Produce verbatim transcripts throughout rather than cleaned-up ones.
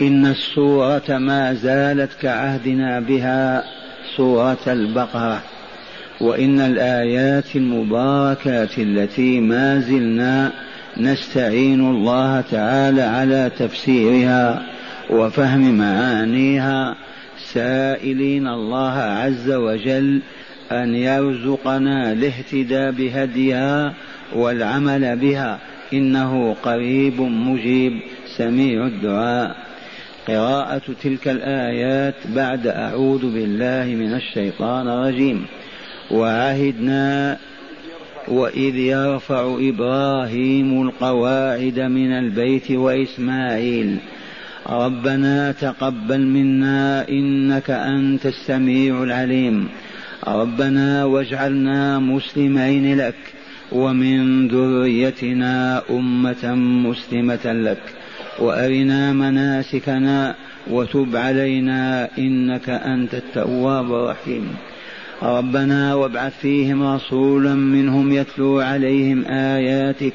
إن السورة ما زالت كعهدنا بها سورة البقرة، وإن الآيات المباركات التي ما زلنا نستعين الله تعالى على تفسيرها وفهم معانيها سائلين الله عز وجل أن يرزقنا الاهتداء بهديها والعمل بها، إنه قريب مجيب سميع الدعاء. قراءة تلك الآيات بعد أعوذ بالله من الشيطان الرجيم. وعهدنا وإذ يرفع إبراهيم القواعد من البيت وإسماعيل ربنا تقبل منا إنك أنت السميع العليم، ربنا واجعلنا مسلمين لك ومن ذريتنا أمة مسلمة لك وأرنا مناسكنا وتب علينا إنك أنت التواب الرحيم. ربنا وابعث فيهم رسولا منهم يتلو عليهم آياتك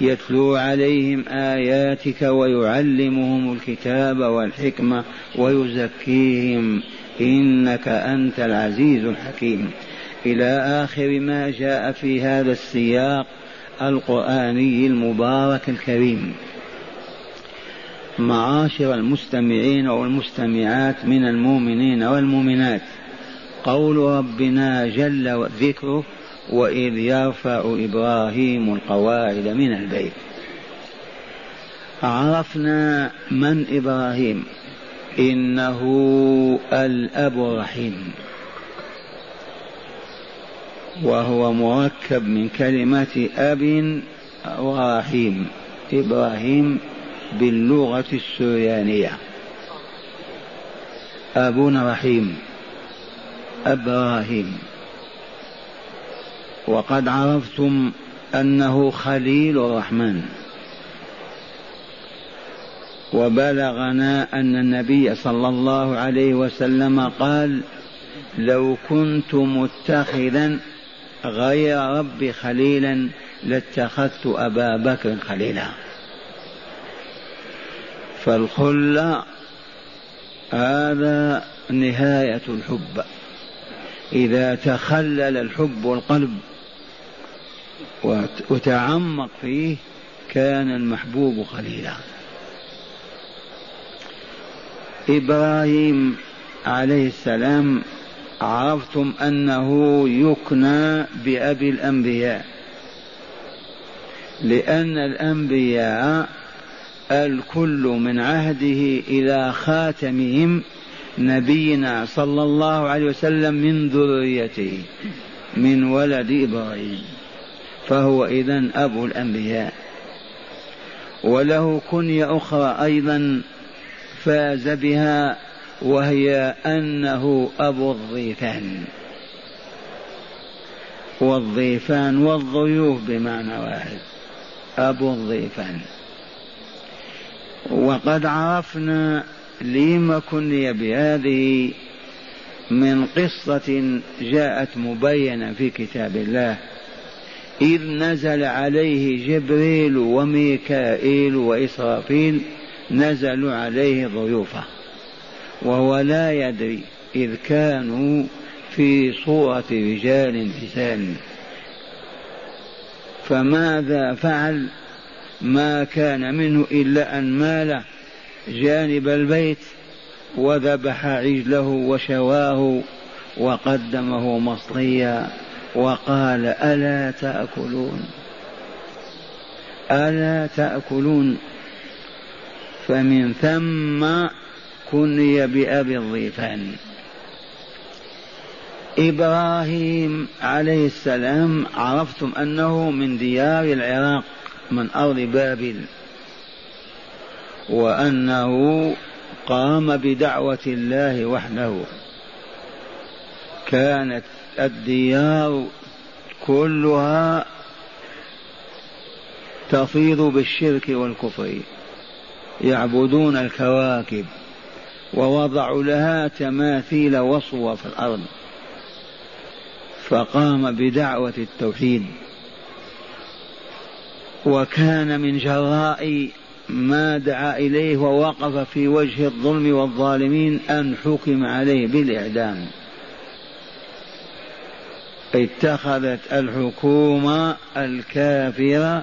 يتلو عليهم آياتك ويعلمهم الكتاب والحكمة ويزكيهم إنك أنت العزيز الحكيم، إلى آخر ما جاء في هذا السياق القرآني المبارك الكريم. معاشر المستمعين والمستمعات من المؤمنين والمؤمنات، قول ربنا جل ذكره وإذ يرفع إبراهيم القواعد من البيت. عرفنا من إبراهيم، إنه الأب الرحيم، وهو مركب من كلمة أب ورحيم، إبراهيم باللغة السريانية أب رحيم إبراهيم. وقد عرفتم أنه خليل الرحمن، وبلغنا أن النبي صلى الله عليه وسلم قال لو كنت متخذا غير ربي خليلا لاتخذت أبا بكر خليلا. فالخلة هذا نهاية الحب، إذا تخلل الحب والقلب وتعمق فيه كان المحبوب خليلا. إبراهيم عليه السلام عرفتم أنه يكنى بأبي الأنبياء، لأن الأنبياء الكل من عهده إلى خاتمهم نبينا صلى الله عليه وسلم من ذريته من ولد إبراهيم، فهو إذن أبو الأنبياء. وله كنية أخرى أيضا فاز بها، وهي أنه أبو الضيفان، والضيفان والضيوف بمعنى واحد، أبو الضيفان. وقد عرفنا لما كني بهذه من قصة جاءت مبينة في كتاب الله، إذ نزل عليه جبريل وميكائيل وإسرافيل، نزلوا عليه ضيوفه وهو لا يدري، إذ كانوا في صورة رجال فتان. فماذا فعل؟ ما كان منه إلا أن ماله جانب البيت وذبح عجله وشواه وقدمه مصليا وقال ألا تأكلون ألا تأكلون فمن ثم كني بأبي الضيفان. إبراهيم عليه السلام عرفتم أنه من ديار العراق من أرض بابل، وأنه قام بدعوة الله وحده. كانت الديار كلها تفيض بالشرك والكفر، يعبدون الكواكب ووضعوا لها تماثيل وصور في الأرض، فقام بدعوة التوحيد. وكان من جراء ما دعا إليه ووقف في وجه الظلم والظالمين أن حكم عليه بالإعدام. اتخذت الحكومة الكافرة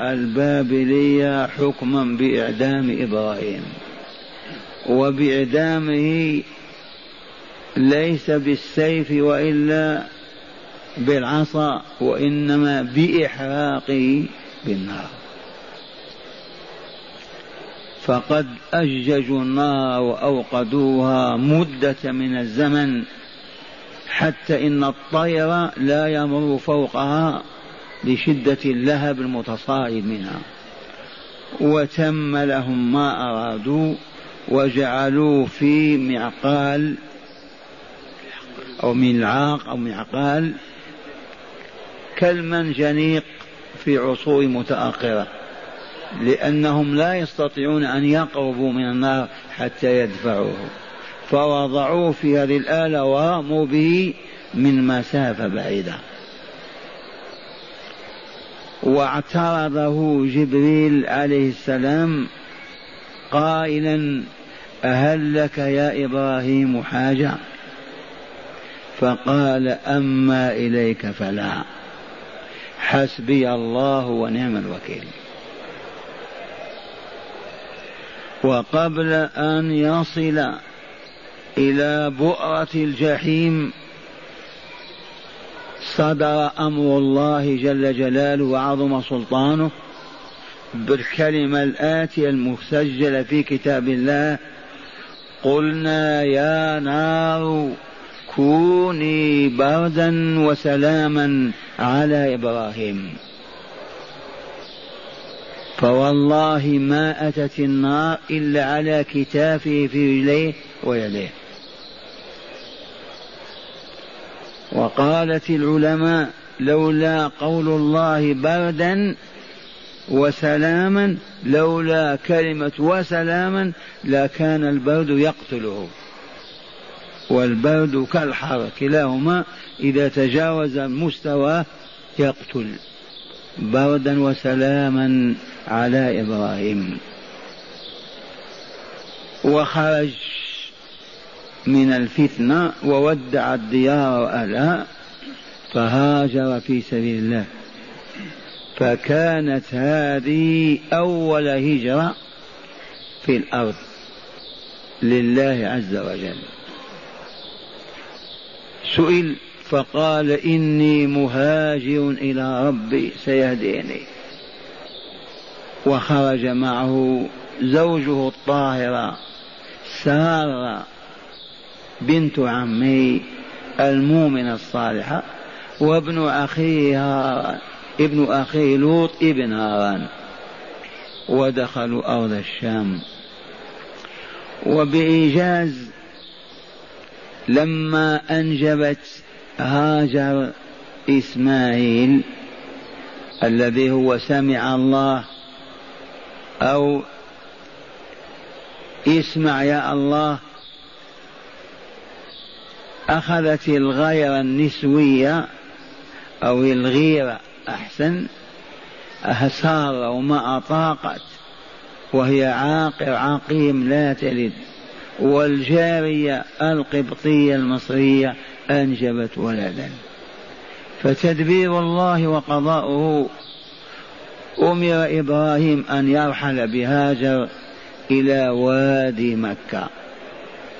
البابلية حكما بإعدام إبراهيم، وبإعدامه ليس بالسيف وإلا بالعصا، وإنما بإحراقه بالنار، فقد أججوا النار وأوقدوها مدة من الزمن، حتى إن الطير لا يمر فوقها لشدة اللهب المتصاعد منها. وتم لهم ما أرادوا وجعلوه في معقال أو ملعاق أو معقال كالمنجنيق في عصور متأخرة، لأنهم لا يستطيعون أن يقربوا من النار حتى يدفعوه، فوضعوه في هذه الآلة ورموا به من مسافة بعيدة. واعترضه جبريل عليه السلام قائلا: هل لك يا إبراهيم حاجة؟ فقال: أما إليك فلا، حسبي الله ونعم الوكيل. وقبل أن يصل إلى بؤرة الجحيم صدر أمر الله جل جلاله وعظم سلطانه بالكلمة الآتية المسجلة في كتاب الله: قلنا يا نار كوني بردا وسلاما على إبراهيم. فوالله ما أتت النار إلا على كتافه في رجليه ويديه. وقالت العلماء: لولا قول الله بردا وسلاما، لولا كلمة وسلاما، لكان البرد يقتله، والبرد كالحر كلاهما إذا تجاوز مستوى يقتل. بردا وسلاما على إبراهيم. وخرج من الفتنة وودع الديار وأهلها فهاجر في سبيل الله، فكانت هذه أول هجرة في الأرض لله عز وجل. سئل فقال: إني مهاجر إلى ربي سيهديني. وخرج معه زوجه الطاهرة سارة بنت عمي المؤمنة الصالحة، وابن أخيها ابن أخي لوط ابن هاران، ودخلوا أرض الشام. وبإيجاز لما أنجبت هاجر إسماعيل الذي هو سمع الله أو اسمع يا الله، أخذت الغيرة النسوية أو الغيرة أحسن، أهسار وما أطاقت، وهي عاقر عقيم لا تلد. والجارية القبطية المصرية أنجبت ولدا. فتدبير الله وقضاؤه أمر إبراهيم أن يرحل بهاجر إلى وادي مكة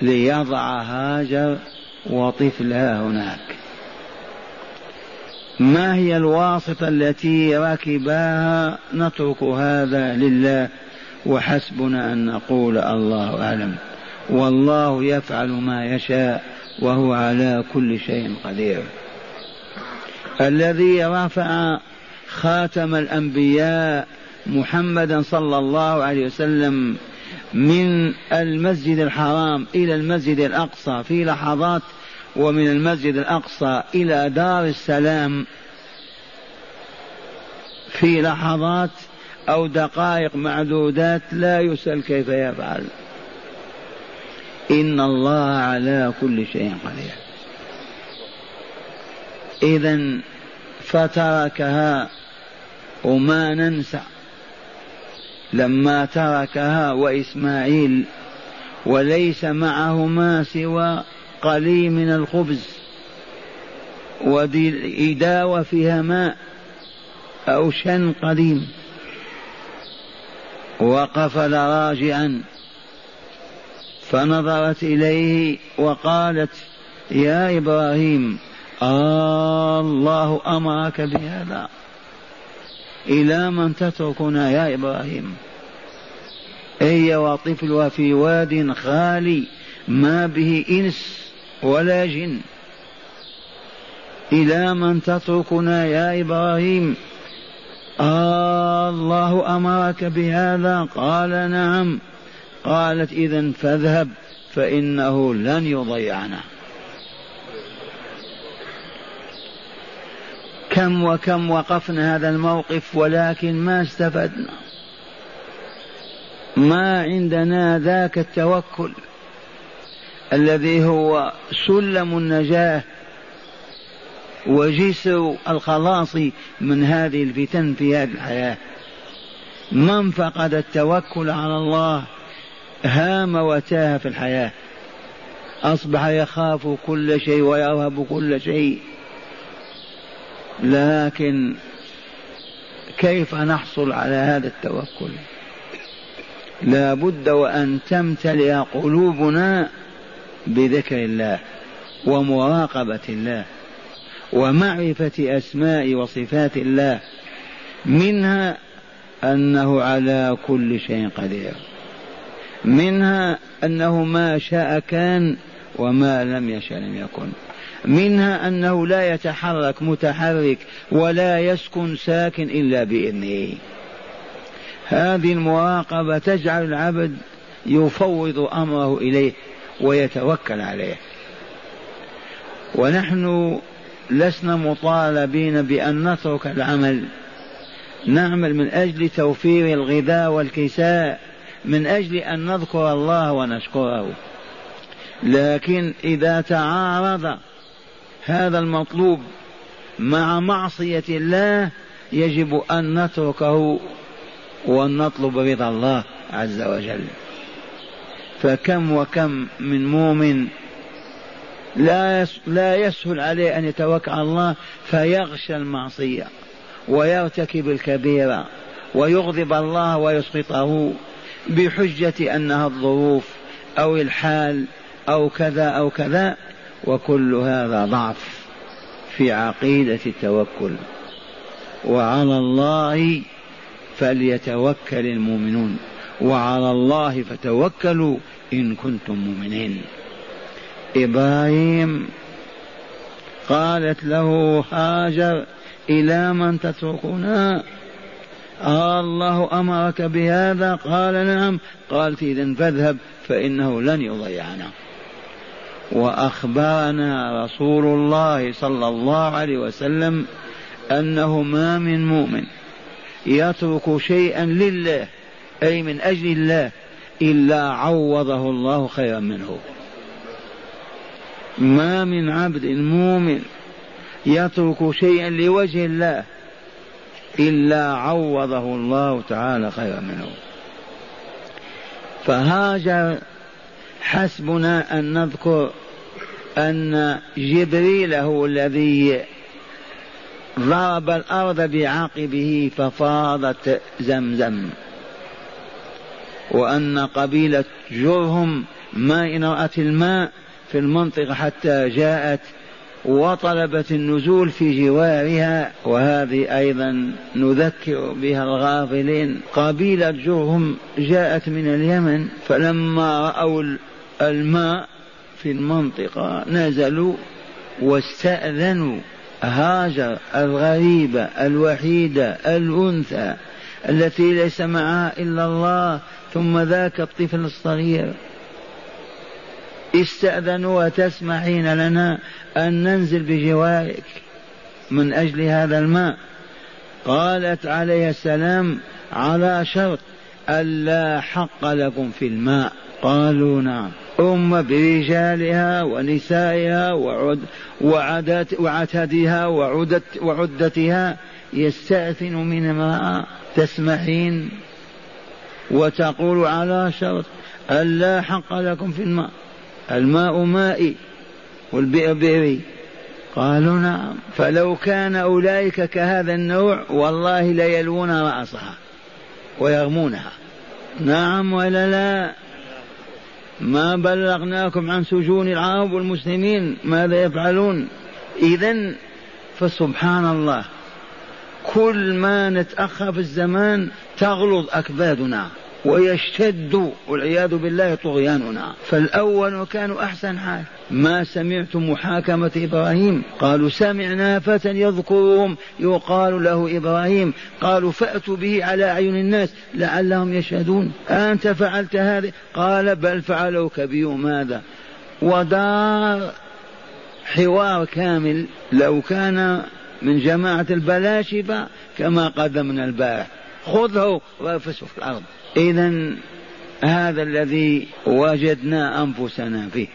ليضع هاجر وطفلها هناك. ما هي الواسطة التي ركباها؟ نترك هذا لله، وحسبنا أن نقول الله أعلم، والله يفعل ما يشاء وهو على كل شيء قدير. الذي رفع خاتم الأنبياء محمدا صلى الله عليه وسلم من المسجد الحرام إلى المسجد الأقصى في لحظات، ومن المسجد الأقصى إلى دار السلام في لحظات أو دقائق معدودات، لا يسأل كيف يفعل. إن الله على كل شيء قدير. إذن فتركها، وما ننسى لما تركها وإسماعيل وليس معهما سوى قليل من الخبز وإداوة فيها ماء أو شن قديم، وقفل راجعا فنظرت إليه وقالت يا إبراهيم آه الله أمرك بهذا، إلى من تتركنا يا إبراهيم؟ هي وطفلها في واد خالي ما به إنس ولا جن. إلى من تتركنا يا إبراهيم؟ آه الله أمرك بهذا؟ قال نعم. قالت إذن فاذهب فإنه لن يضيعنا. كم وكم وقفنا هذا الموقف ولكن ما استفدنا، ما عندنا ذاك التوكل الذي هو سلم النجاة وجسر الخلاص من هذه الفتن في هذه الحياة. من فقد التوكل على الله هام وتاه في الحياة، أصبح يخاف كل شيء ويرهب كل شيء. لكن كيف نحصل على هذا التوكل؟ لا بد وأن تمتلئ قلوبنا بذكر الله ومراقبة الله ومعرفة أسماء وصفات الله، منها أنه على كل شيء قدير، منها أنه ما شاء كان وما لم يشاء لم يكن، منها أنه لا يتحرك متحرك ولا يسكن ساكن إلا بإذنه. هذه المراقبة تجعل العبد يفوض أمره إليه ويتوكل عليه. ونحن لسنا مطالبين بأن نترك العمل، نعمل من أجل توفير الغذاء والكساء، من أجل أن نذكر الله ونشكره، لكن إذا تعارض هذا المطلوب مع معصية الله يجب أن نتركه ونطلب رضا الله عز وجل. فكم وكم من مؤمن لا يسهل عليه أن يتوكل على الله فيغشى المعصية ويرتكب الكبيرة ويغضب الله ويسقطه بحجة أنها الظروف أو الحال أو كذا أو كذا، وكل هذا ضعف في عقيدة التوكل. وعلى الله فليتوكل المؤمنون، وعلى الله فتوكلوا إن كنتم مؤمنين. إبراهيم قالت له هاجر إلى من تتركنا؟ آه الله أمرك بهذا؟ قال نعم. قالت إذن فاذهب فإنه لن يضيعنا. وأخبرنا رسول الله صلى الله عليه وسلم أنه ما من مؤمن يترك شيئا لله أي من أجل الله إلا عوضه الله خيرا منه. ما من عبد مؤمن يترك شيئا لوجه الله إلا عوضه الله تعالى خيرا منه. فهاجر حسبنا أن نذكر أن جبريل هو الذي ضرب الأرض بعقبه ففاضت زمزم، وأن قبيلة جرهم ما إن رأت الماء في المنطقة حتى جاءت وطلبت النزول في جوارها. وهذه أيضا نذكر بها الغافلين، قبيلة جرهم جاءت من اليمن فلما رأوا الماء في المنطقة نزلوا واستأذنوا هاجر الغريبة الوحيدة الأنثى التي ليس معها إلا الله ثم ذاك الطفل الصغير، استأذنوا وتسمحين لنا أن ننزل بجوارك من أجل هذا الماء؟ قالت عليه السلام على شرط ألا حق لكم في الماء. قالوا نعم. أم برجالها ونسائها وعد وعدت وعتدها وعدت وعدتها يستأذن من امرأة تسمحين؟ وتقول على شرط ألا حق لكم في الماء، الماء مائي والبئر بئري. قالوا نعم. فلو كان أولئك كهذا النوع والله ليلون رأسها ويرمونها. نعم ولا لا؟ ما بلغناكم عن سجون العرب والمسلمين ماذا يفعلون؟ إذن فسبحان الله، كل ما نتأخر في الزمان تغلظ أكبادنا ويشتد والعياذ بالله طغياننا. فالأول كانوا أحسن حال. ما سمعتم محاكمة إبراهيم؟ قالوا سمعنا فتى يذكرهم يقال له إبراهيم. قالوا فأتوا به على أعين الناس لعلهم يشهدون. أنت فعلت هذا؟ قال بل فعلوا كبيرهم هذا. ودار حوار كامل لو كان من جماعة البلاشفة كما قدمنا البارح، خذه وافسه في الأرض. إذن هذا الذي وجدنا أنفسنا فيه،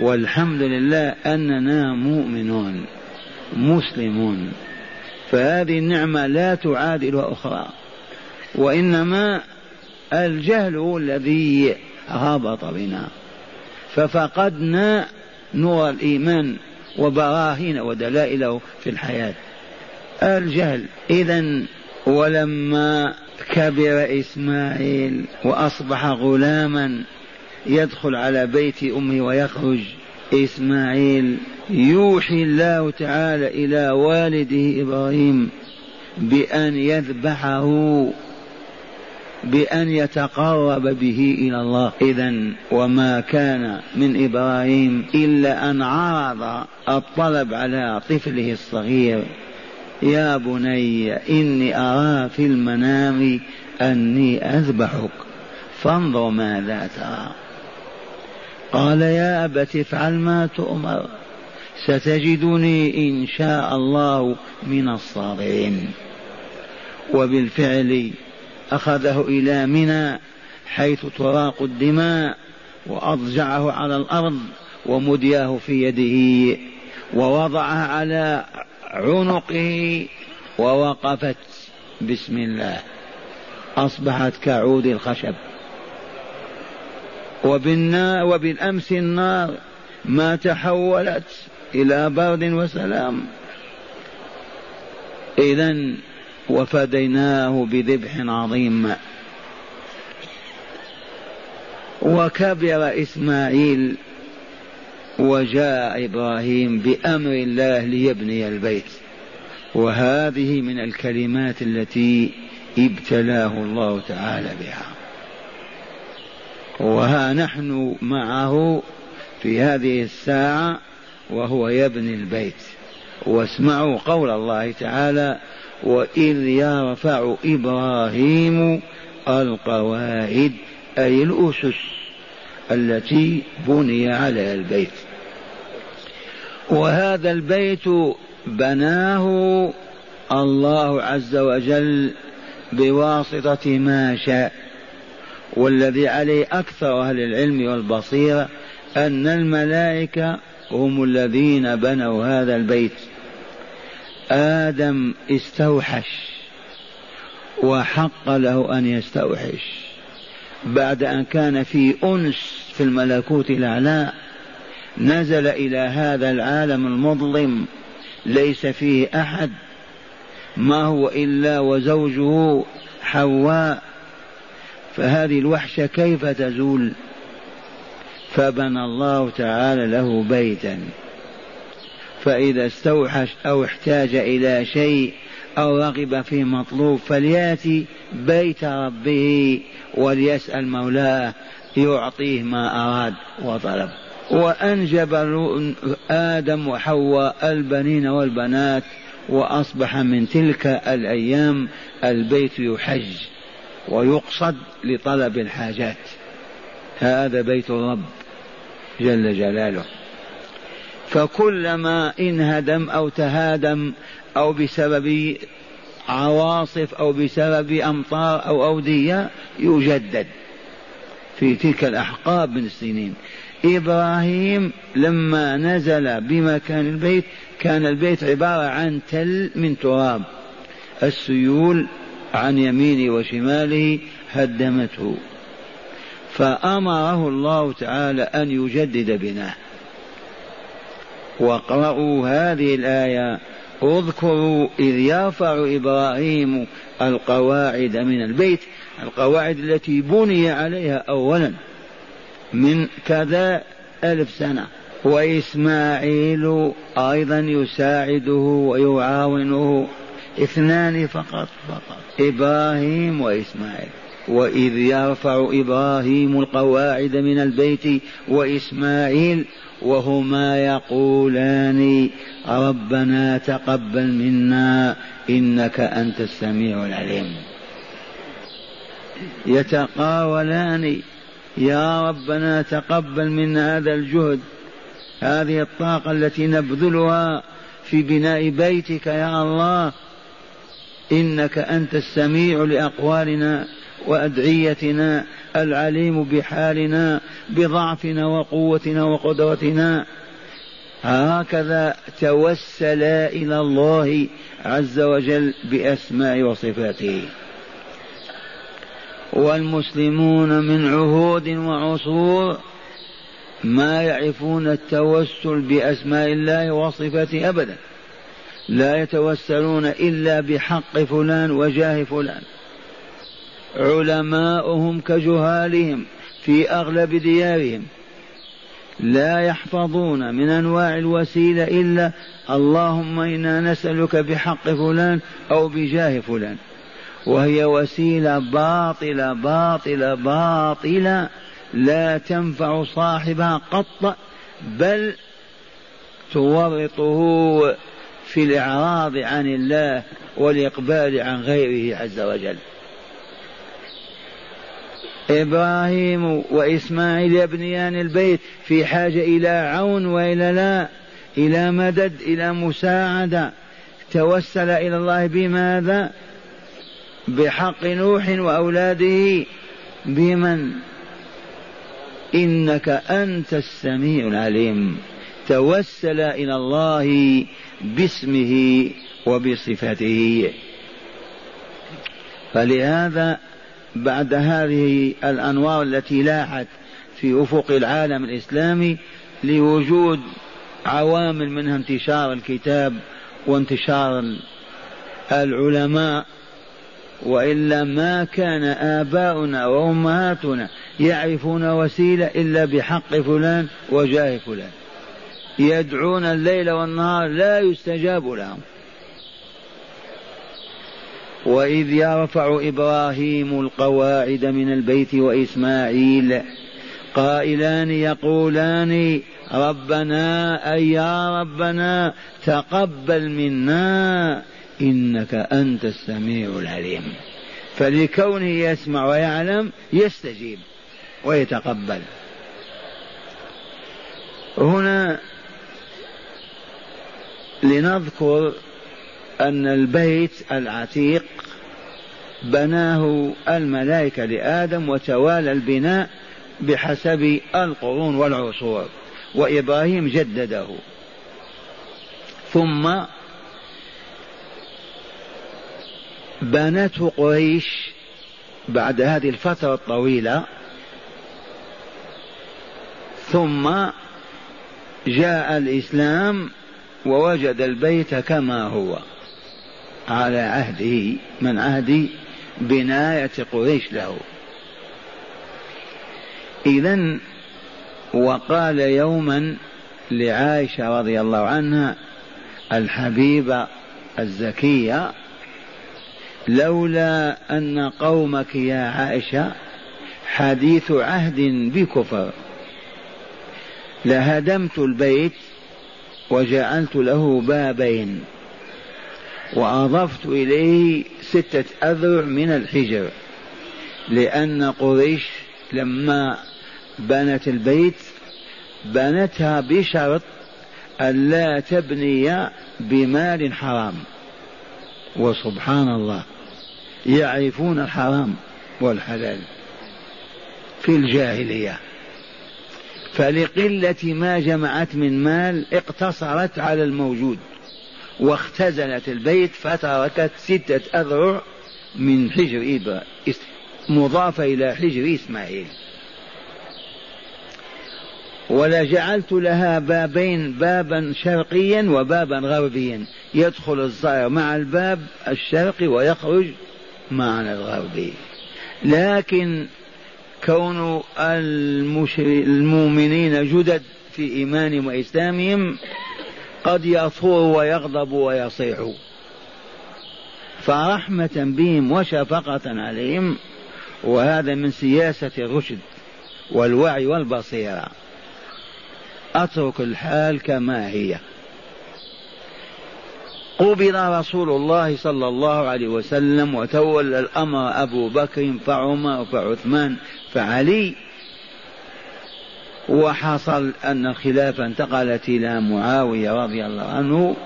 والحمد لله أننا مؤمنون مسلمون، فهذه النعمة لا تعادل أخرى، وإنما الجهل الذي هبط بنا ففقدنا نور الإيمان وبراهين ودلائله في الحياة، الجهل. إذن ولما كبر إسماعيل وأصبح غلاما يدخل على بيت أمه ويخرج إسماعيل، يوحي الله تعالى إلى والده إبراهيم بأن يذبحه بأن يتقرب به إلى الله. إذن وما كان من إبراهيم إلا أن عرض الطلب على طفله الصغير، يا بني إني أرى في المنام أني أذبحك فانظر ماذا ترى. قال يا أبت افعل ما تؤمر ستجدني إن شاء الله من الصابرين. وبالفعل أخذه إلى منى حيث تراق الدماء وأضجعه على الأرض ومدياه في يده ووضعها على عنقه ووقفت بسم الله، أصبحت كعود الخشب. وبالنا وبالأمس النار ما تحولت إلى برد وسلام. إذن وفديناه بذبح عظيم. وكبر إسماعيل وجاء إبراهيم بأمر الله ليبني البيت، وهذه من الكلمات التي ابتلاه الله تعالى بها، وها نحن معه في هذه الساعة وهو يبني البيت. واسمعوا قول الله تعالى وإذ يرفع إبراهيم القواعد، أي الأسس التي بني على البيت. وهذا البيت بناه الله عز وجل بواسطة ما شاء، والذي عليه أكثر أهل العلم والبصيرة أن الملائكة هم الذين بنوا هذا البيت. آدم استوحش وحق له أن يستوحش بعد أن كان في أنس في الملكوت الأعلى، نزل إلى هذا العالم المظلم ليس فيه أحد، ما هو إلا وزوجه حواء، فهذه الوحشة كيف تزول؟ فبنى الله تعالى له بيتا، فإذا استوحش أو احتاج إلى شيء أو رغب في مطلوب فليأتي بيت ربه وليسأل مولاه يعطيه ما أراد وطلب. وأنجب آدم وحواء البنين والبنات، وأصبح من تلك الأيام البيت يحج ويقصد لطلب الحاجات. هذا بيت الرب جل جلاله. فكلما انهدم أو تهادم أو بسبب عواصف أو بسبب أمطار أو أودية يجدد في تلك الأحقاب من السنين. إبراهيم لما نزل بمكان البيت كان البيت عبارة عن تل من تراب، السيول عن يمينه وشماله هدمته، فأمره الله تعالى أن يجدد بناه. واقرأوا هذه الآية: اذكروا إذ يرفع إبراهيم القواعد من البيت، القواعد التي بني عليها أولا من كذا ألف سنة، وإسماعيل أيضا يساعده ويعاونه، اثنان فقط فقط إبراهيم وإسماعيل. وإذ يرفع إبراهيم القواعد من البيت وإسماعيل وهما يقولان ربنا تقبل منا إنك أنت السميع العليم، يتقاولان يا ربنا تقبل منا هذا الجهد، هذه الطاقة التي نبذلها في بناء بيتك يا الله، إنك أنت السميع لأقوالنا وأدعيتنا، العليم بحالنا بضعفنا وقوتنا وقدرتنا. هكذا توسلا إلى الله عز وجل بأسماء وصفاته. والمسلمون من عهود وعصور ما يعرفون التوسل بأسماء الله وصفاته أبدا، لا يتوسلون إلا بحق فلان وجاه فلان، علماؤهم كجهالهم في أغلب ديارهم، لا يحفظون من أنواع الوسيلة إلا اللهم إنا نسألك بحق فلان أو بجاه فلان، وهي وسيلة باطلة باطلة باطلة لا تنفع صاحبها قط، بل تورطه في الإعراض عن الله والإقبال عن غيره عز وجل. إبراهيم وإسماعيل يبنيان البيت في حاجة إلى عون وإلى لا إلى مدد إلى مساعدة، توسل إلى الله بماذا؟ بحق نوح وأولاده، بمن؟ إنك أنت السميع العليم. توسل إلى الله باسمه وبصفته. فلهذا بعد هذه الأنوار التي لاحت في أفق العالم الإسلامي لوجود عوامل منها انتشار الكتاب وانتشار العلماء، وإلا ما كان آباؤنا وأمهاتنا يعرفون وسيلة إلا بحق فلان وجاه فلان، يدعون الليل والنهار لا يستجاب لهم. وإذ يرفع إبراهيم القواعد من البيت وإسماعيل قائلان يقولان ربنا أي يا ربنا تقبل منا إنك أنت السميع العليم. فلكونه يسمع ويعلم يستجيب ويتقبل. هنا لنذكر أن البيت العتيق بناه الملائكة لآدم، وتوالى البناء بحسب القرون والعصور، وإبراهيم جدده. ثم بنته قريش بعد هذه الفترة الطويلة، ثم جاء الإسلام ووجد البيت كما هو على عهده من عهد بناية قريش له. إذن وقال يوما لعائشة رضي الله عنها الحبيبة الزكية: لولا أن قومك يا عائشة حديث عهد بكفر لهدمت البيت وجعلت له بابين وأضفت إليه ستة أذرع من الحجر، لأن قريش لما بنت البيت بنتها بشرط ألا تبني بمال حرام. وسبحان الله، يعرفون الحرام والحلال في الجاهلية، فلقلة ما جمعت من مال اقتصرت على الموجود واختزلت البيت فتركت ستة أذرع من حجر مضافة إلى حجر إسماعيل. ولجعلت لها بابين، بابا شرقيا وبابا غربيا، يدخل الزائر مع الباب الشرقي ويخرج مع الغربي. لكن كون المؤمنين جدد في إيمانهم وإسلامهم قد يثوروا ويغضبوا ويصيحوا، فرحمة بهم وشفقة عليهم، وهذا من سياسة الرشد والوعي والبصيرة. أترك الحال كما هي. قبل رسول الله صلى الله عليه وسلم وتولى الأمر أبو بكر فعمر فعثمان فعلي، وحصل أن الخلافة انتقلت إلى معاوية رضي الله عنه،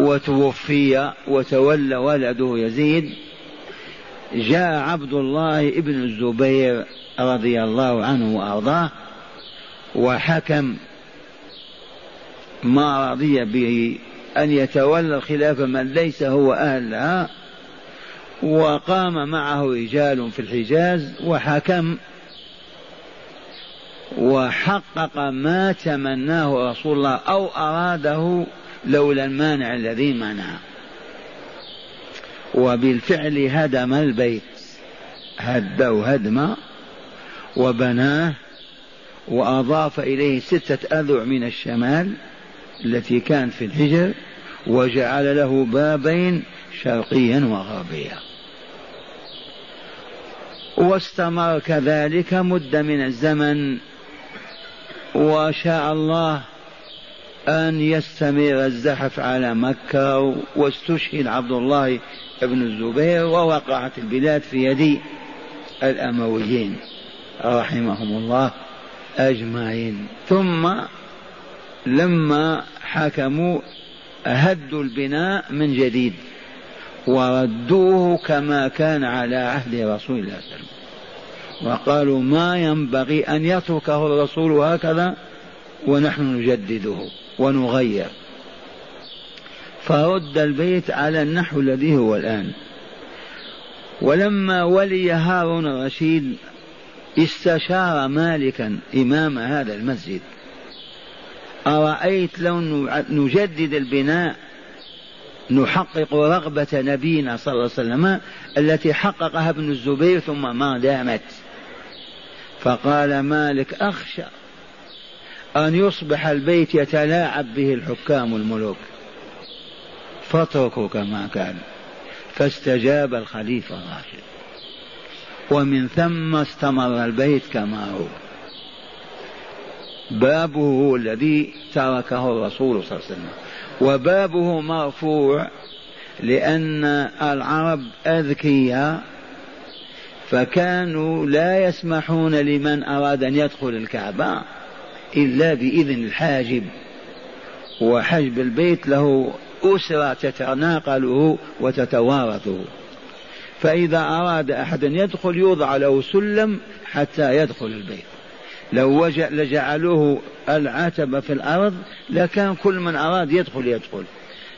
وتوفي وتولى ولده يزيد. جاء عبد الله ابن الزبير رضي الله عنه وأرضاه وحكم، ما رضي به أن يتولى الخلافة من ليس هو أهلها، وقام معه رجال في الحجاز وحكم وحقق ما تمناه رسول الله أو أراده لولا المانع الذي منع. وبالفعل هدم البيت، هدوا هدما وبناه، وأضاف إليه ستة أذرع من الشمال التي كانت في الحجر، وجعل له بابين شرقيا وغربيا. واستمر كذلك مدة من الزمن، وشاء الله أن يستمر الزحف على مكة، واستشهد عبد الله بن الزبير ووقعت البلاد في يد الأمويين رحمهم الله أجمعين. ثم لما حكموا هدوا البناء من جديد وردوه كما كان على عهد رسول الله صلى الله عليه وسلم، وقالوا ما ينبغي أن يتركه الرسول هكذا ونحن نجدده ونغير. فرد البيت على النحو الذي هو الآن. ولما ولي هارون الرشيد استشار مالكا إمام هذا المسجد، أرأيت لو نجدد البناء نحقق رغبة نبينا صلى الله عليه وسلم التي حققها ابن الزبير ثم ما دامت؟ فقال مالك أخشى أن يصبح البيت يتلاعب به الحكام الملوك، فاتركوا كما كان. فاستجاب الخليفة الراشد، ومن ثم استمر البيت كما هو، بابه هو الذي تركه الرسول صلى الله عليه وسلم، وبابه مرفوع لأن العرب أذكياء فكانوا لا يسمحون لمن أراد أن يدخل الكعبة إلا بإذن الحاجب، وحجب البيت له أسرة تتناقله وتتوارثه، فإذا أراد أحد أن يدخل يوضع له سلم حتى يدخل البيت. لو لجعلوه العتبة في الأرض لكان كل من أراد يدخل يدخل،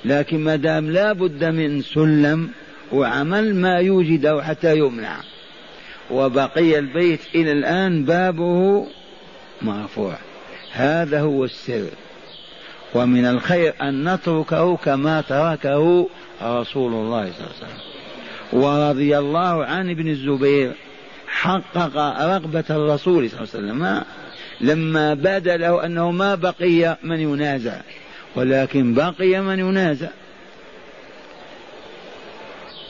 لكن ما دام لا بد من سلم وعمل ما يوجده حتى يمنع. وبقي البيت إلى الآن بابه مرفوع. هذا هو السر، ومن الخير أن نتركه كما تركه رسول الله صلى الله عليه وسلم. ورضي الله عن ابن الزبير، حقق رغبة الرسول صلى الله عليه وسلم لما بدا له أنه ما بقي من ينازع، ولكن بقي من ينازع.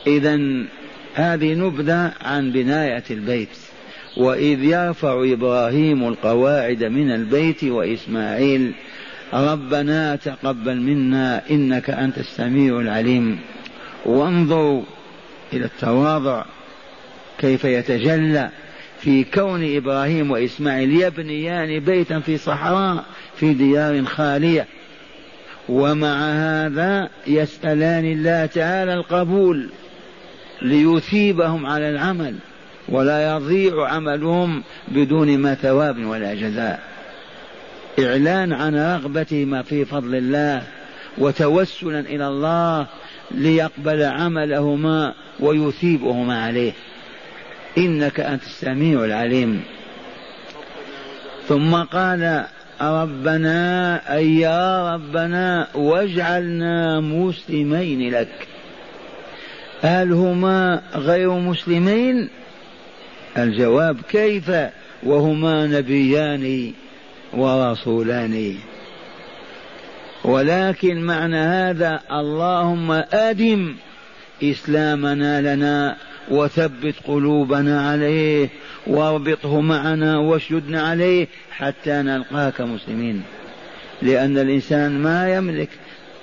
إذن هذه نبذة عن بناية البيت. وإذ يرفع إبراهيم القواعد من البيت وإسماعيل، ربنا تقبل منا إنك أنت السميع العليم. وانظروا إلى التواضع كيف يتجلى في كون إبراهيم وإسماعيل يبنيان بيتا في صحراء في ديار خالية، ومع هذا يسألان الله تعالى القبول ليثيبهم على العمل ولا يضيع عملهم بدون ما ثواب ولا جزاء. إعلان عن رغبتهما في فضل الله وتوسلا إلى الله ليقبل عملهما ويثيبهما عليه. إنك أنت السميع العليم. ثم قال ربنا أي يا ربنا واجعلنا مسلمين لك. هل هما غير مسلمين؟ الجواب كيف وهما نبيان ورسولان. ولكن معنى هذا اللهم أدم إسلامنا لنا وثبت قلوبنا عليه واربطه معنا واشدنا عليه حتى نلقاك مسلمين. لأن الإنسان ما يملك،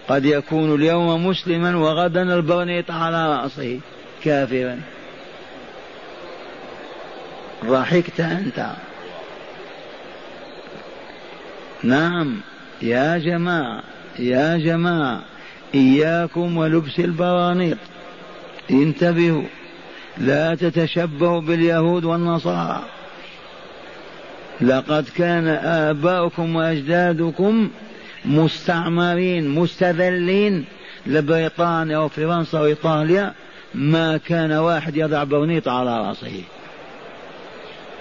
قد يكون اليوم مسلما وغدا البرنيط على رأسه كافرا. ضحكت أنت. نعم يا جماعة يا جماعة إياكم ولبس البرانيط، انتبهوا لا تتشبهوا باليهود والنصارى. لقد كان آباؤكم وأجدادكم مستعمرين مستذلين لبريطانيا وفرنسا وإيطاليا، ما كان واحد يضع برنيط على رأسه.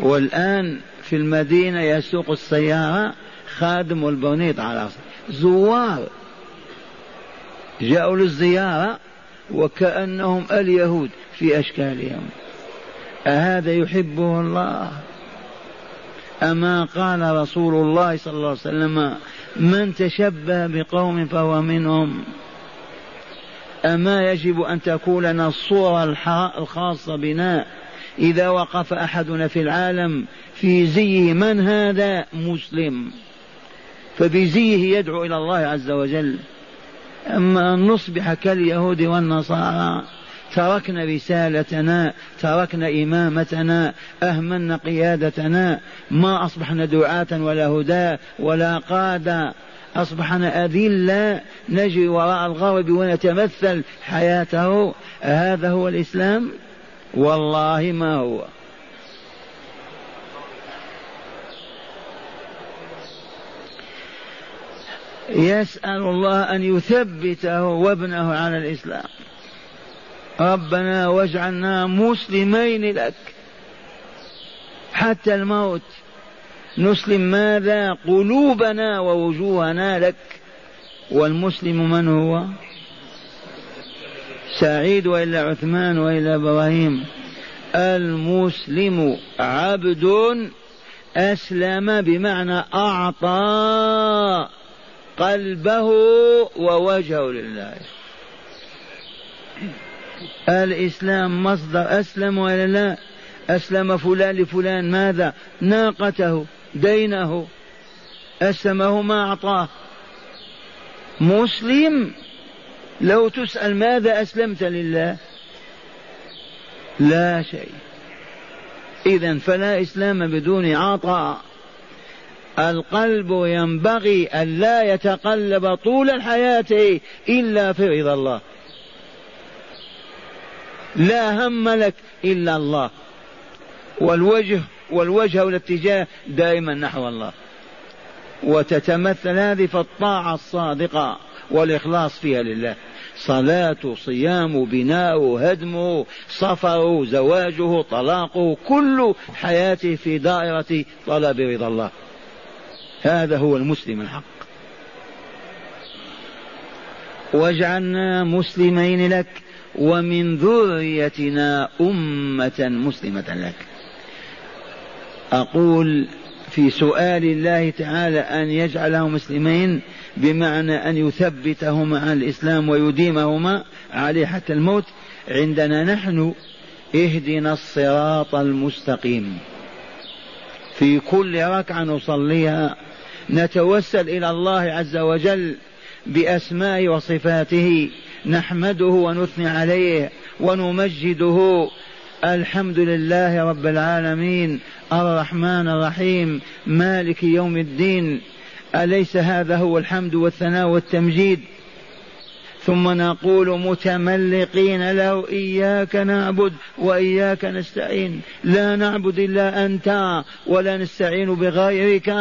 والآن في المدينة يسوق السيارة خادم البرنيط على رأسه. زوار جاءوا للزيارة وكأنهم اليهود في أشكالهم. أهذا يحبه الله؟ أما قال رسول الله صلى الله عليه وسلم من تشبه بقوم فهو منهم. أما يجب أن تكون لنا الصورة الخاصة بنا إذا وقف أحدنا في العالم في زيه من هذا مسلم، فبزيه يدعو إلى الله عز وجل. أما أن نصبح كاليهود والنصارى تركنا رسالتنا، تركنا إمامتنا، أهملنا قيادتنا، ما أصبحنا دعاة ولا هداة ولا قادة، أصبحنا أذلة نجري وراء الغرب ونتمثل حياته. هذا هو الإسلام؟ والله ما هو. يسأل الله أن يثبته وابنه على الإسلام. ربنا واجعلنا مسلمين لك حتى الموت. نسلم ماذا؟ قلوبنا ووجوهنا لك. والمسلم من هو؟ سعيد وإلا عثمان وإلا إبراهيم؟ المسلم عبد أسلم بمعنى أعطى قلبه ووجهه لله. الإسلام مصدر أسلم ولا لا؟ أسلم فلان لفلان ماذا؟ ناقته، دينه، أسلمه ما أعطاه. مسلم لو تسأل ماذا أسلمت لله؟ لا شيء. إذن فلا إسلام بدون عطاء. القلب ينبغي أن لا يتقلب طول الحياة إلا في رضا الله. لا هم لك إلا الله، والوجه والوجه والاتجاه دائما نحو الله. وتتمثل هذه في الطاعة الصادقة والإخلاص فيها لله. صلاته، صيامه، بناؤه، هدمه، سفره، زواجه، طلاقه، كل حياته في دائرة طلب رضا الله. هذا هو المسلم الحق. واجعلنا مسلمين لك ومن ذريتنا أمة مسلمة لك. أقول في سؤال الله تعالى أن يجعلهم مسلمين بمعنى أن يثبتهما على الإسلام ويديمهما عليه حتى الموت. عندنا نحن اهدنا الصراط المستقيم. في كل ركعة نصليها نتوسل إلى الله عز وجل بأسمائه وصفاته، نحمده ونثني عليه ونمجده. الحمد لله رب العالمين الرحمن الرحيم مالك يوم الدين. أليس هذا هو الحمد والثناء والتمجيد؟ ثم نقول متملقين له إياك نعبد وإياك نستعين، لا نعبد إلا أنت ولا نستعين بغيرك.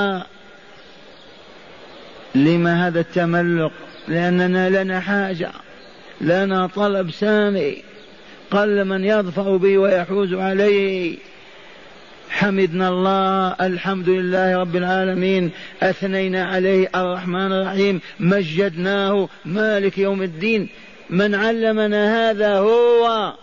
لما هذا التملق؟ لأننا لنا حاجة، لنا طلب سامي. قل من يظفر به ويحوز عليه. حمدنا الله، الحمد لله رب العالمين، أثنينا عليه، الرحمن الرحيم، مجدناه، مالك يوم الدين. من علمنا هذا هو.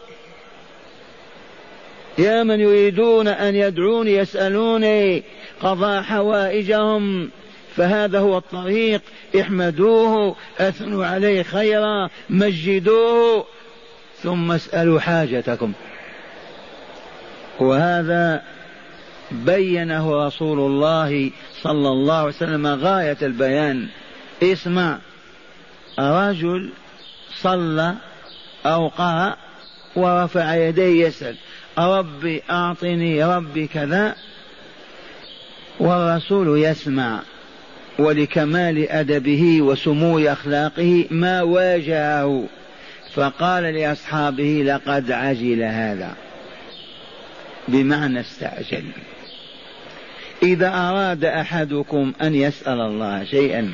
يا من يريدون أن يدعوني يسألوني قضاء حوائجهم، فهذا هو الطريق، احمدوه، أثنوا عليه خيرا، مجدوه، ثم اسألوا حاجتكم. وهذا بينه رسول الله صلى الله عليه وسلم غاية البيان. اسمع، رجل صلى أو قرأ ورفع يديه يسأل ربي أعطني، ربي كذا، والرسول يسمع، ولكمال أدبه وسمو أخلاقه ما واجهه، فقال لأصحابه لقد عجل هذا، بمعنى استعجل. إذا أراد أحدكم أن يسأل الله شيئا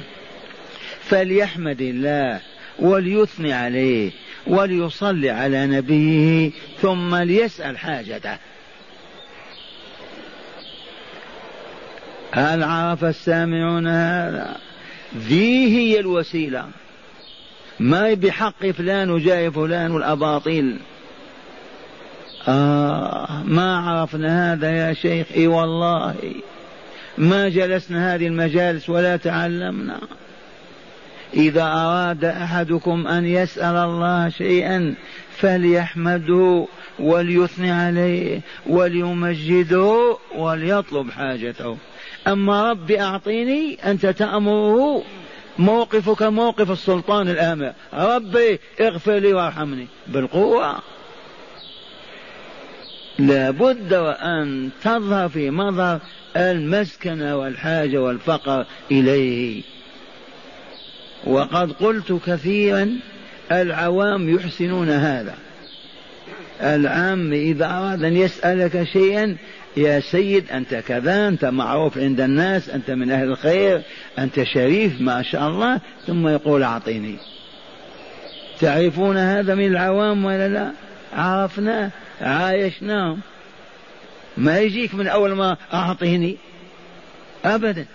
فليحمد الله وليثني عليه وليصلي على نبيه ثم ليسأل حاجته. هل عرف السامعون هذا؟ ذي هي الوسيلة، ما بحق فلان وجاي فلان والأباطيل. آه ما عرفنا هذا يا شيخ، اي والله ما جلسنا هذه المجالس ولا تعلمنا. إذا أراد أحدكم أن يسأل الله شيئا فليحمده وليثني عليه وليمجده وليطلب حاجته. أما رب أعطيني، أنت تأمره، موقفك موقف السلطان الآمر، ربي اغفر لي وارحمني بالقوة. لابد وأن تظهر في مظهر المسكنة والحاجة والفقر إليه. وقد قلت كثيرا العوام يحسنون هذا. العام إذا أراد أن يسألك شيئا، يا سيد أنت كذا، أنت معروف عند الناس، أنت من أهل الخير، أنت شريف ما شاء الله، ثم يقول أعطيني. تعرفون هذا من العوام ولا لا؟ عرفناه، عايشناه، ما يجيك من أول ما أعطيني أبدا.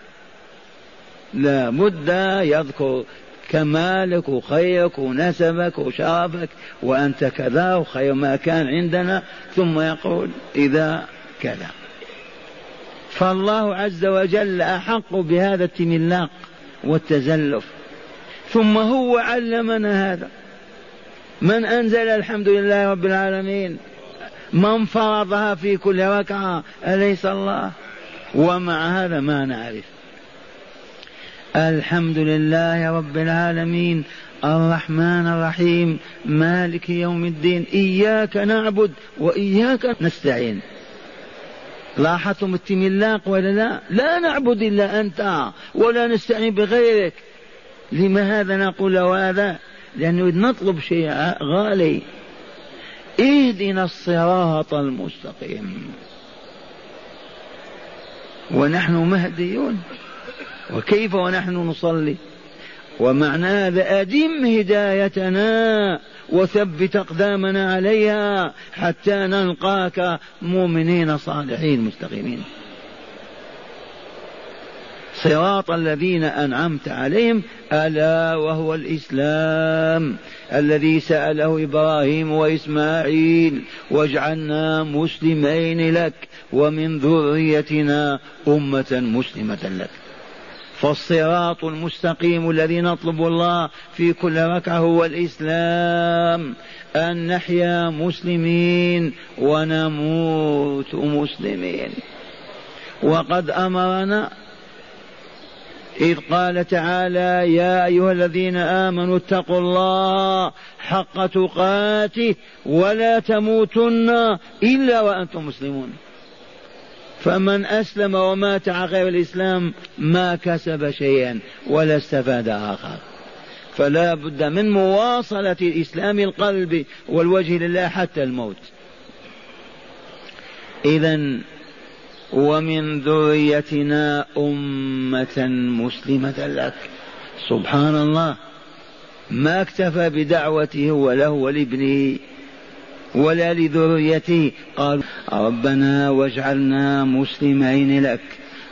لا بد يذكر كمالك وخيرك ونسبك وشرفك وأنت كذا وخير ما كان عندنا، ثم يقول إذا كذا. فالله عز وجل أحق بهذا التملاق والتزلف. ثم هو علمنا هذا، من أنزل الحمد لله رب العالمين، من فرضها في كل ركعة، أليس الله؟ ومع هذا ما نعرف. الحمد لله رب العالمين، الرحمن الرحيم، مالك يوم الدين، إياك نعبد وإياك نستعين. لاحظتم التملاق ولا لا؟ لا نعبد إلا أنت ولا نستعين بغيرك. لما هذا نقول له هذا؟ لأنه نطلب شيء غالي. اهدنا الصراط المستقيم ونحن مهديون، وكيف ونحن نصلي؟ ومعنى هذا أدم هدايتنا وثبت أقدامنا عليها حتى نلقاك مؤمنين صالحين مستقيمين. صراط الذين أنعمت عليهم، ألا وهو الإسلام الذي سأله إبراهيم وإسماعيل، واجعلنا مسلمين لك ومن ذريتنا أمة مسلمة لك. فالصراط المستقيم الذي نطلب الله في كل ركعة هو الإسلام، أن نحيا مسلمين ونموت مسلمين. وقد أمرنا إذ قال تعالى يا أيها الذين آمنوا اتقوا الله حق تقاته ولا تموتن إلا وأنتم مسلمون. فمن أسلم ومات على غير الإسلام ما كسب شيئا ولا استفاد آخر. فلا بد من مواصلة الإسلام القلب والوجه لله حتى الموت. إذن ومن ذريتنا أمة مسلمة لك. سبحان الله، ما اكتفى بدعوته وله ولابنه، ولا لذريته، قالوا ربنا واجعلنا مسلمين لك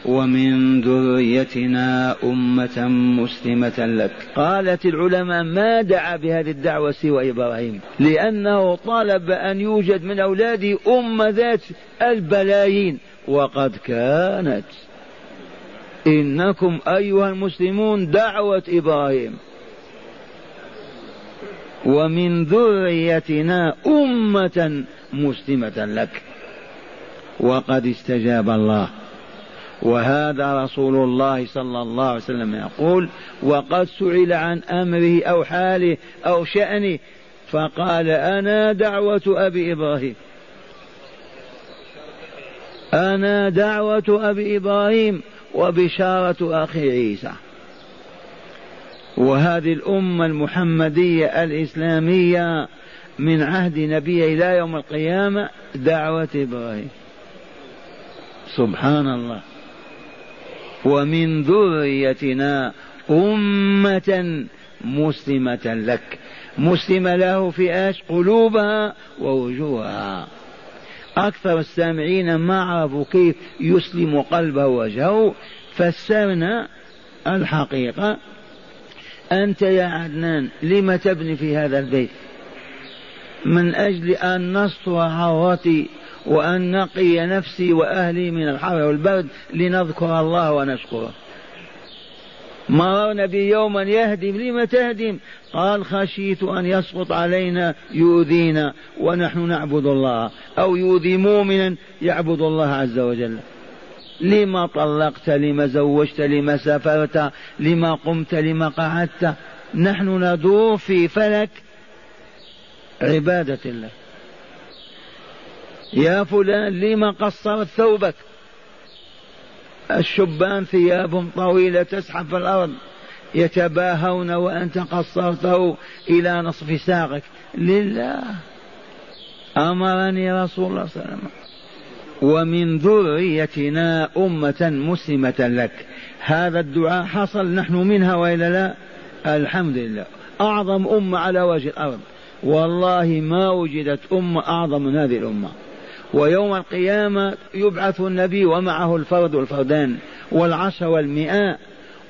ومن ذريتنا أمة مسلمة لك. قالت العلماء ما دعا بهذه الدعوة سوى إبراهيم، لأنه طلب أن يوجد من أولاده أمة ذات البلايين، وقد كانت. إنكم أيها المسلمون دعوة إبراهيم ومن ذريتنا أمة مسلمة لك، وقد استجاب الله. وهذا رسول الله صلى الله عليه وسلم يقول، وقد سئل عن أمره أو حاله أو شأنه فقال أنا دعوة أبي إبراهيم، أنا دعوة أبي إبراهيم وبشارة أخي عيسى. وهذه الأمة المحمدية الإسلامية من عهد نبيه إلى يوم القيامة دعوة إبراهيم، سبحان الله. ومن ذريتنا أمة مسلمة لك، مسلمة له في ايش؟ قلوبها ووجوهها. أكثر السامعين ما عرفوا كيف يسلم قلبه ووجهه، فسرنا الحقيقة. أنت يا عدنان لم تبني في هذا البيت؟ من أجل أن نستر عورتي وأن نقي نفسي وأهلي من الحر والبرد، لنذكر الله ونشكره. مررنا بيوما يهدم، لم تهدم؟ قال خشيت أن يسقط علينا يؤذينا ونحن نعبد الله، أو يؤذي مؤمنا يعبد الله عز وجل. لما طلقت؟ لما زوجت؟ لما سافرت؟ لما قمت؟ لما قعدت؟ نحن ندور في فلك عبادة الله. يا فلان لما قصرت ثوبك؟ الشبان ثيابهم طويلة تسحب في الأرض، يتباهون وأنت قصرته إلى نصف ساقك. لله، أمرني رسول الله صلى الله عليه وسلم. ومن ذريتنا أمة مسلمة لك، هذا الدعاء حصل نحن منها وإلا لا؟ الحمد لله. أعظم أمة على وجه الأرض، والله ما وجدت أمة أعظم من هذه الأمة. ويوم القيامة يبعث النبي ومعه الفرد والفردان والعشر والمئة،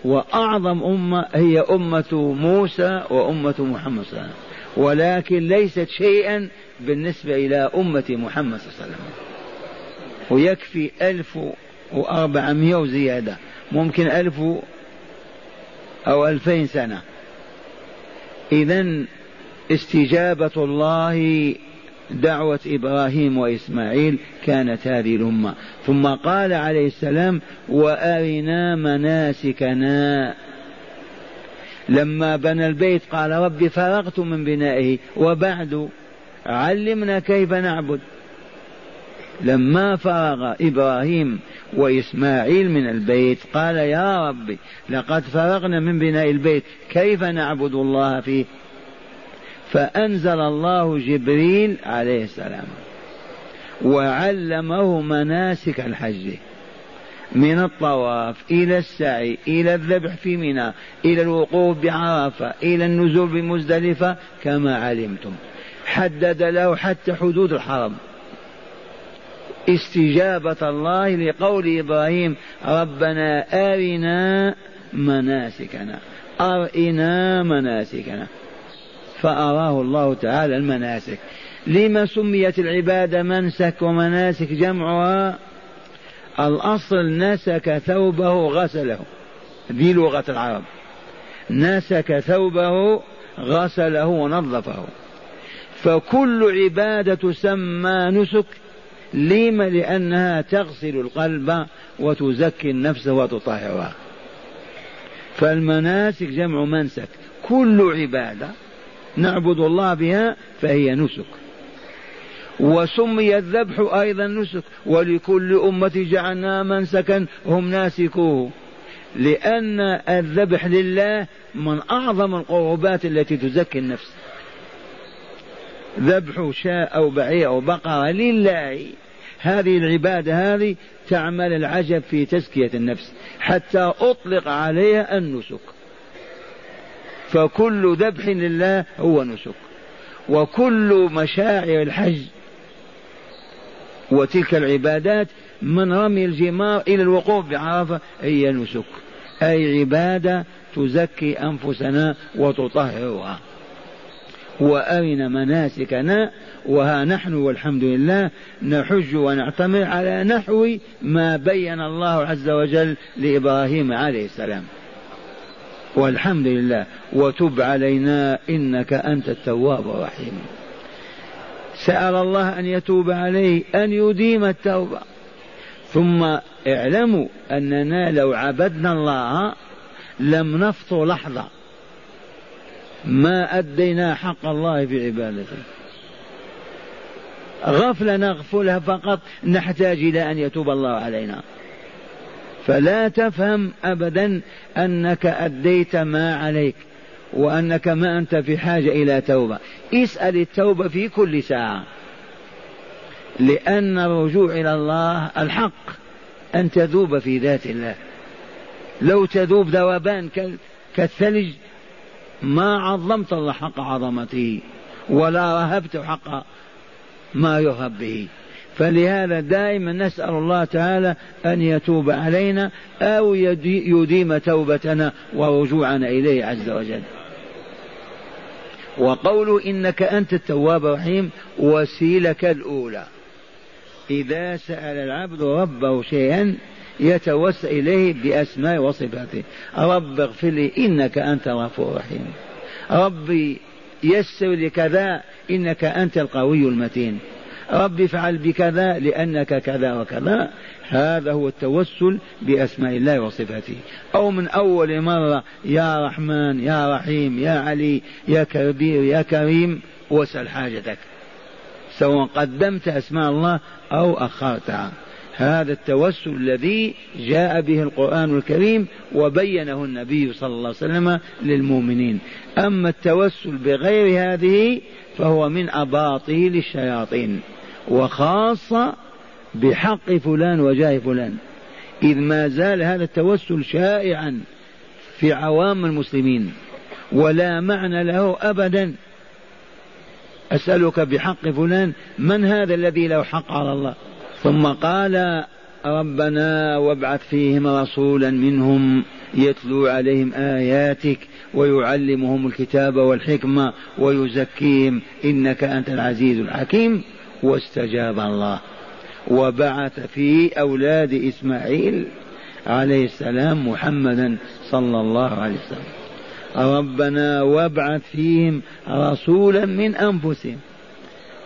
وأعظم أمة هي أمة موسى وأمة محمد صلى الله عليه وسلم، ولكن ليست شيئا بالنسبة إلى أمة محمد صلى الله عليه وسلم. ويكفي ألف وأربعمائة وزيادة، ممكن ألف أو ألفين سنة. إذن استجابة الله دعوة إبراهيم وإسماعيل كانت هذه الأمة. ثم قال عليه السلام وأرنا مناسكنا. لما بنى البيت قال رب فرغت من بنائه وبعد علمنا كيف نعبد. لما فرغ إبراهيم وإسماعيل من البيت قال يا رب لقد فرغنا من بناء البيت كيف نعبد الله فيه، فأنزل الله جبريل عليه السلام وعلمه مناسك الحج، من الطواف إلى السعي إلى الذبح في منى إلى الوقوف بعرفة إلى النزول بمزدلفة كما علمتم. حدد له حتى حدود الحرم، استجابة الله لقول إبراهيم ربنا أرنا مناسكنا، أرنا مناسكنا، فأراه الله تعالى المناسك. لما سميت العبادة منسك ومناسك جمعها؟ الأصل نسك ثوبه غسله، دي لغة العرب، نسك ثوبه غسله ونظفه. فكل عبادة تسمى نسك، لما لأنها تغسل القلب وتزكي النفس وتطهرها. فالمناسك جمع منسك، كل عبادة نعبد الله بها فهي نسك. وسمي الذبح أيضا نسك، ولكل أمة جعلنا منسكا هم ناسكوه، لأن الذبح لله من أعظم القربات التي تزكي النفس. ذبح شاء أو بعير أو بقرة لله، هذه العبادة هذه تعمل العجب في تزكية النفس، حتى أطلق عليها النسك. فكل ذبح لله هو نسك. وكل مشاعر الحج وتلك العبادات من رمي الجمار إلى الوقوف بعرفة هي نسك، أي عبادة تزكي أنفسنا وتطهرها. وأرنا مناسكنا، وها نحن والحمد لله نحج ونعتمر على نحو ما بين الله عز وجل لإبراهيم عليه السلام، والحمد لله. وتب علينا إنك أنت التواب الرحيم. سأل الله أن يتوب عليه، أن يديم التوبة. ثم اعلموا أننا لو عبدنا الله لم نفطر لحظة، ما أدينا حق الله في عبادته. غفلة نغفلها فقط، نحتاج إلى أن يتوب الله علينا. فلا تفهم أبدا أنك أديت ما عليك وأنك ما أنت في حاجة إلى توبة. اسأل التوبة في كل ساعة، لأن الرجوع إلى الله الحق أن تذوب في ذات الله. لو تذوب ذوبان كالثلج ما عظمت الله حق عظمته ولا رهبت حق ما يرهب به. فلهذا دائما نسأل الله تعالى أن يتوب علينا أو يديم توبتنا ورجوعنا إليه عز وجل. وقوله إنك أنت التواب الرحيم وسيلك الأولى، إذا سأل العبد ربه شيئا يتوسل إليه بأسماء وصفاته. رب اغفر لي إنك أنت الغفور الرحيم، ربي يسر لكذا إنك أنت القوي المتين، رب افعل بكذا لأنك كذا وكذا. هذا هو التوسل بأسماء الله وصفاته. أو من أول مرة يا رحمن يا رحيم يا علي يا كبير يا كريم، واسأل حاجتك سواء قدمت أسماء الله أو أخرتها. هذا التوسل الذي جاء به القرآن الكريم وبينه النبي صلى الله عليه وسلم للمؤمنين. أما التوسل بغير هذه فهو من أباطيل الشياطين، وخاصة بحق فلان وجاه فلان، إذ ما زال هذا التوسل شائعا في عوام المسلمين ولا معنى له أبدا. أسألك بحق فلان، من هذا الذي له حق على الله؟ ثم قال ربنا وابعث فيهم رسولا منهم يتلو عليهم آياتك ويعلمهم الكتاب والحكمة ويزكيهم إنك أنت العزيز الحكيم. واستجاب الله وبعث في أولاد إسماعيل عليه السلام محمدا صلى الله عليه وسلم. ربنا وابعث فيهم رسولا من أنفسهم.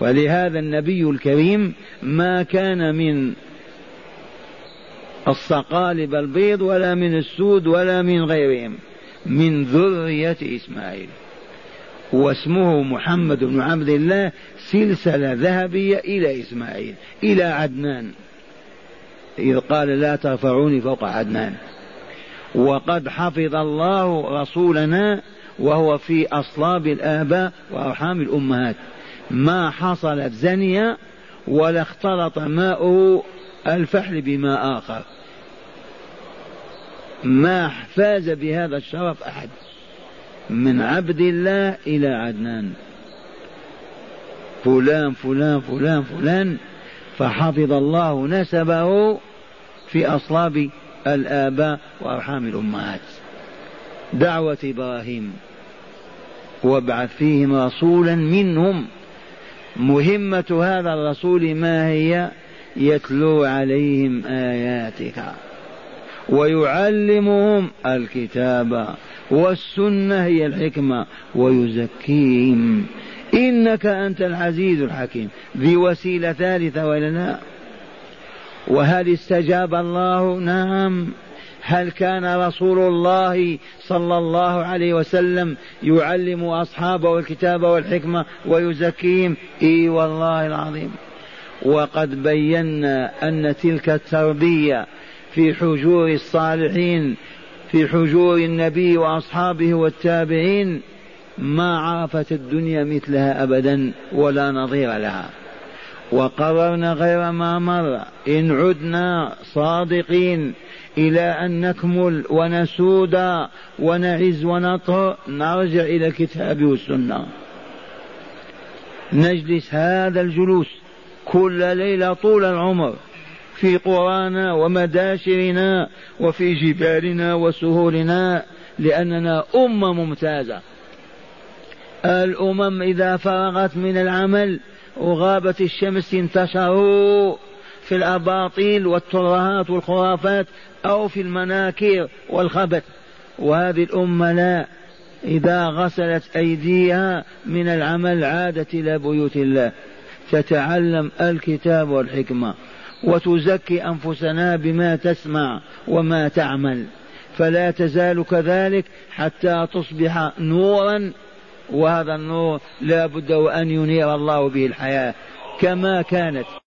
ولهذا النبي الكريم ما كان من الصقالب البيض ولا من السود ولا من غيرهم، من ذرية إسماعيل، واسمه محمد بن عبد الله، سلسلة ذهبية إلى إسماعيل إلى عدنان، إذ قال لا ترفعوني فوق عدنان. وقد حفظ الله رسولنا وهو في أصلاب الآباء وأرحام الأمهات، ما حصلت زنية ولا اختلط ماؤه الفحل بما آخر، ما فاز بهذا الشرف أحد، من عبد الله إلى عدنان، فلان فلان فلان فلان. فحفظ الله نسبه في أصلاب الآباء وأرحام الأمهات. دعوة إبراهيم وابعث فيهم رسولا منهم، مهمة هذا الرسول ما هي؟ يتلو عليهم آياتك ويعلمهم الكتاب والسنة هي الحكمة ويزكيهم إنك أنت العزيز الحكيم. بوسيلة ثالثة ولنا. وهل استجاب الله؟ نعم. هل كان رسول الله صلى الله عليه وسلم يعلم أصحابه الكتاب والحكمة ويزكيهم؟ إي والله العظيم. وقد بينا أن تلك التربية في حجور الصالحين، في حجور النبي وأصحابه والتابعين، ما عرفت الدنيا مثلها أبدا ولا نظير لها. وقررنا غير ما مر إن عدنا صادقين إلى أن نكمل ونسود ونعز ونطهر، نرجع إلى الكتاب والسنة. نجلس هذا الجلوس كل ليلة طول العمر في قرانا ومداشرنا وفي جبالنا وسهولنا، لأننا أمة ممتازة. الأمم إذا فرغت من العمل وغابت الشمس انتشروا في الأباطيل والترهات والخرافات أو في المناكير والخبث، وهذه الأمة لا، إذا غسلت أيديها من العمل عادت إلى بيوت الله تتعلم الكتاب والحكمة وتزكي أنفسنا بما تسمع وما تعمل، فلا تزال كذلك حتى تصبح نورا، وهذا النور لا بد وأن ينير الله به الحياة كما كانت.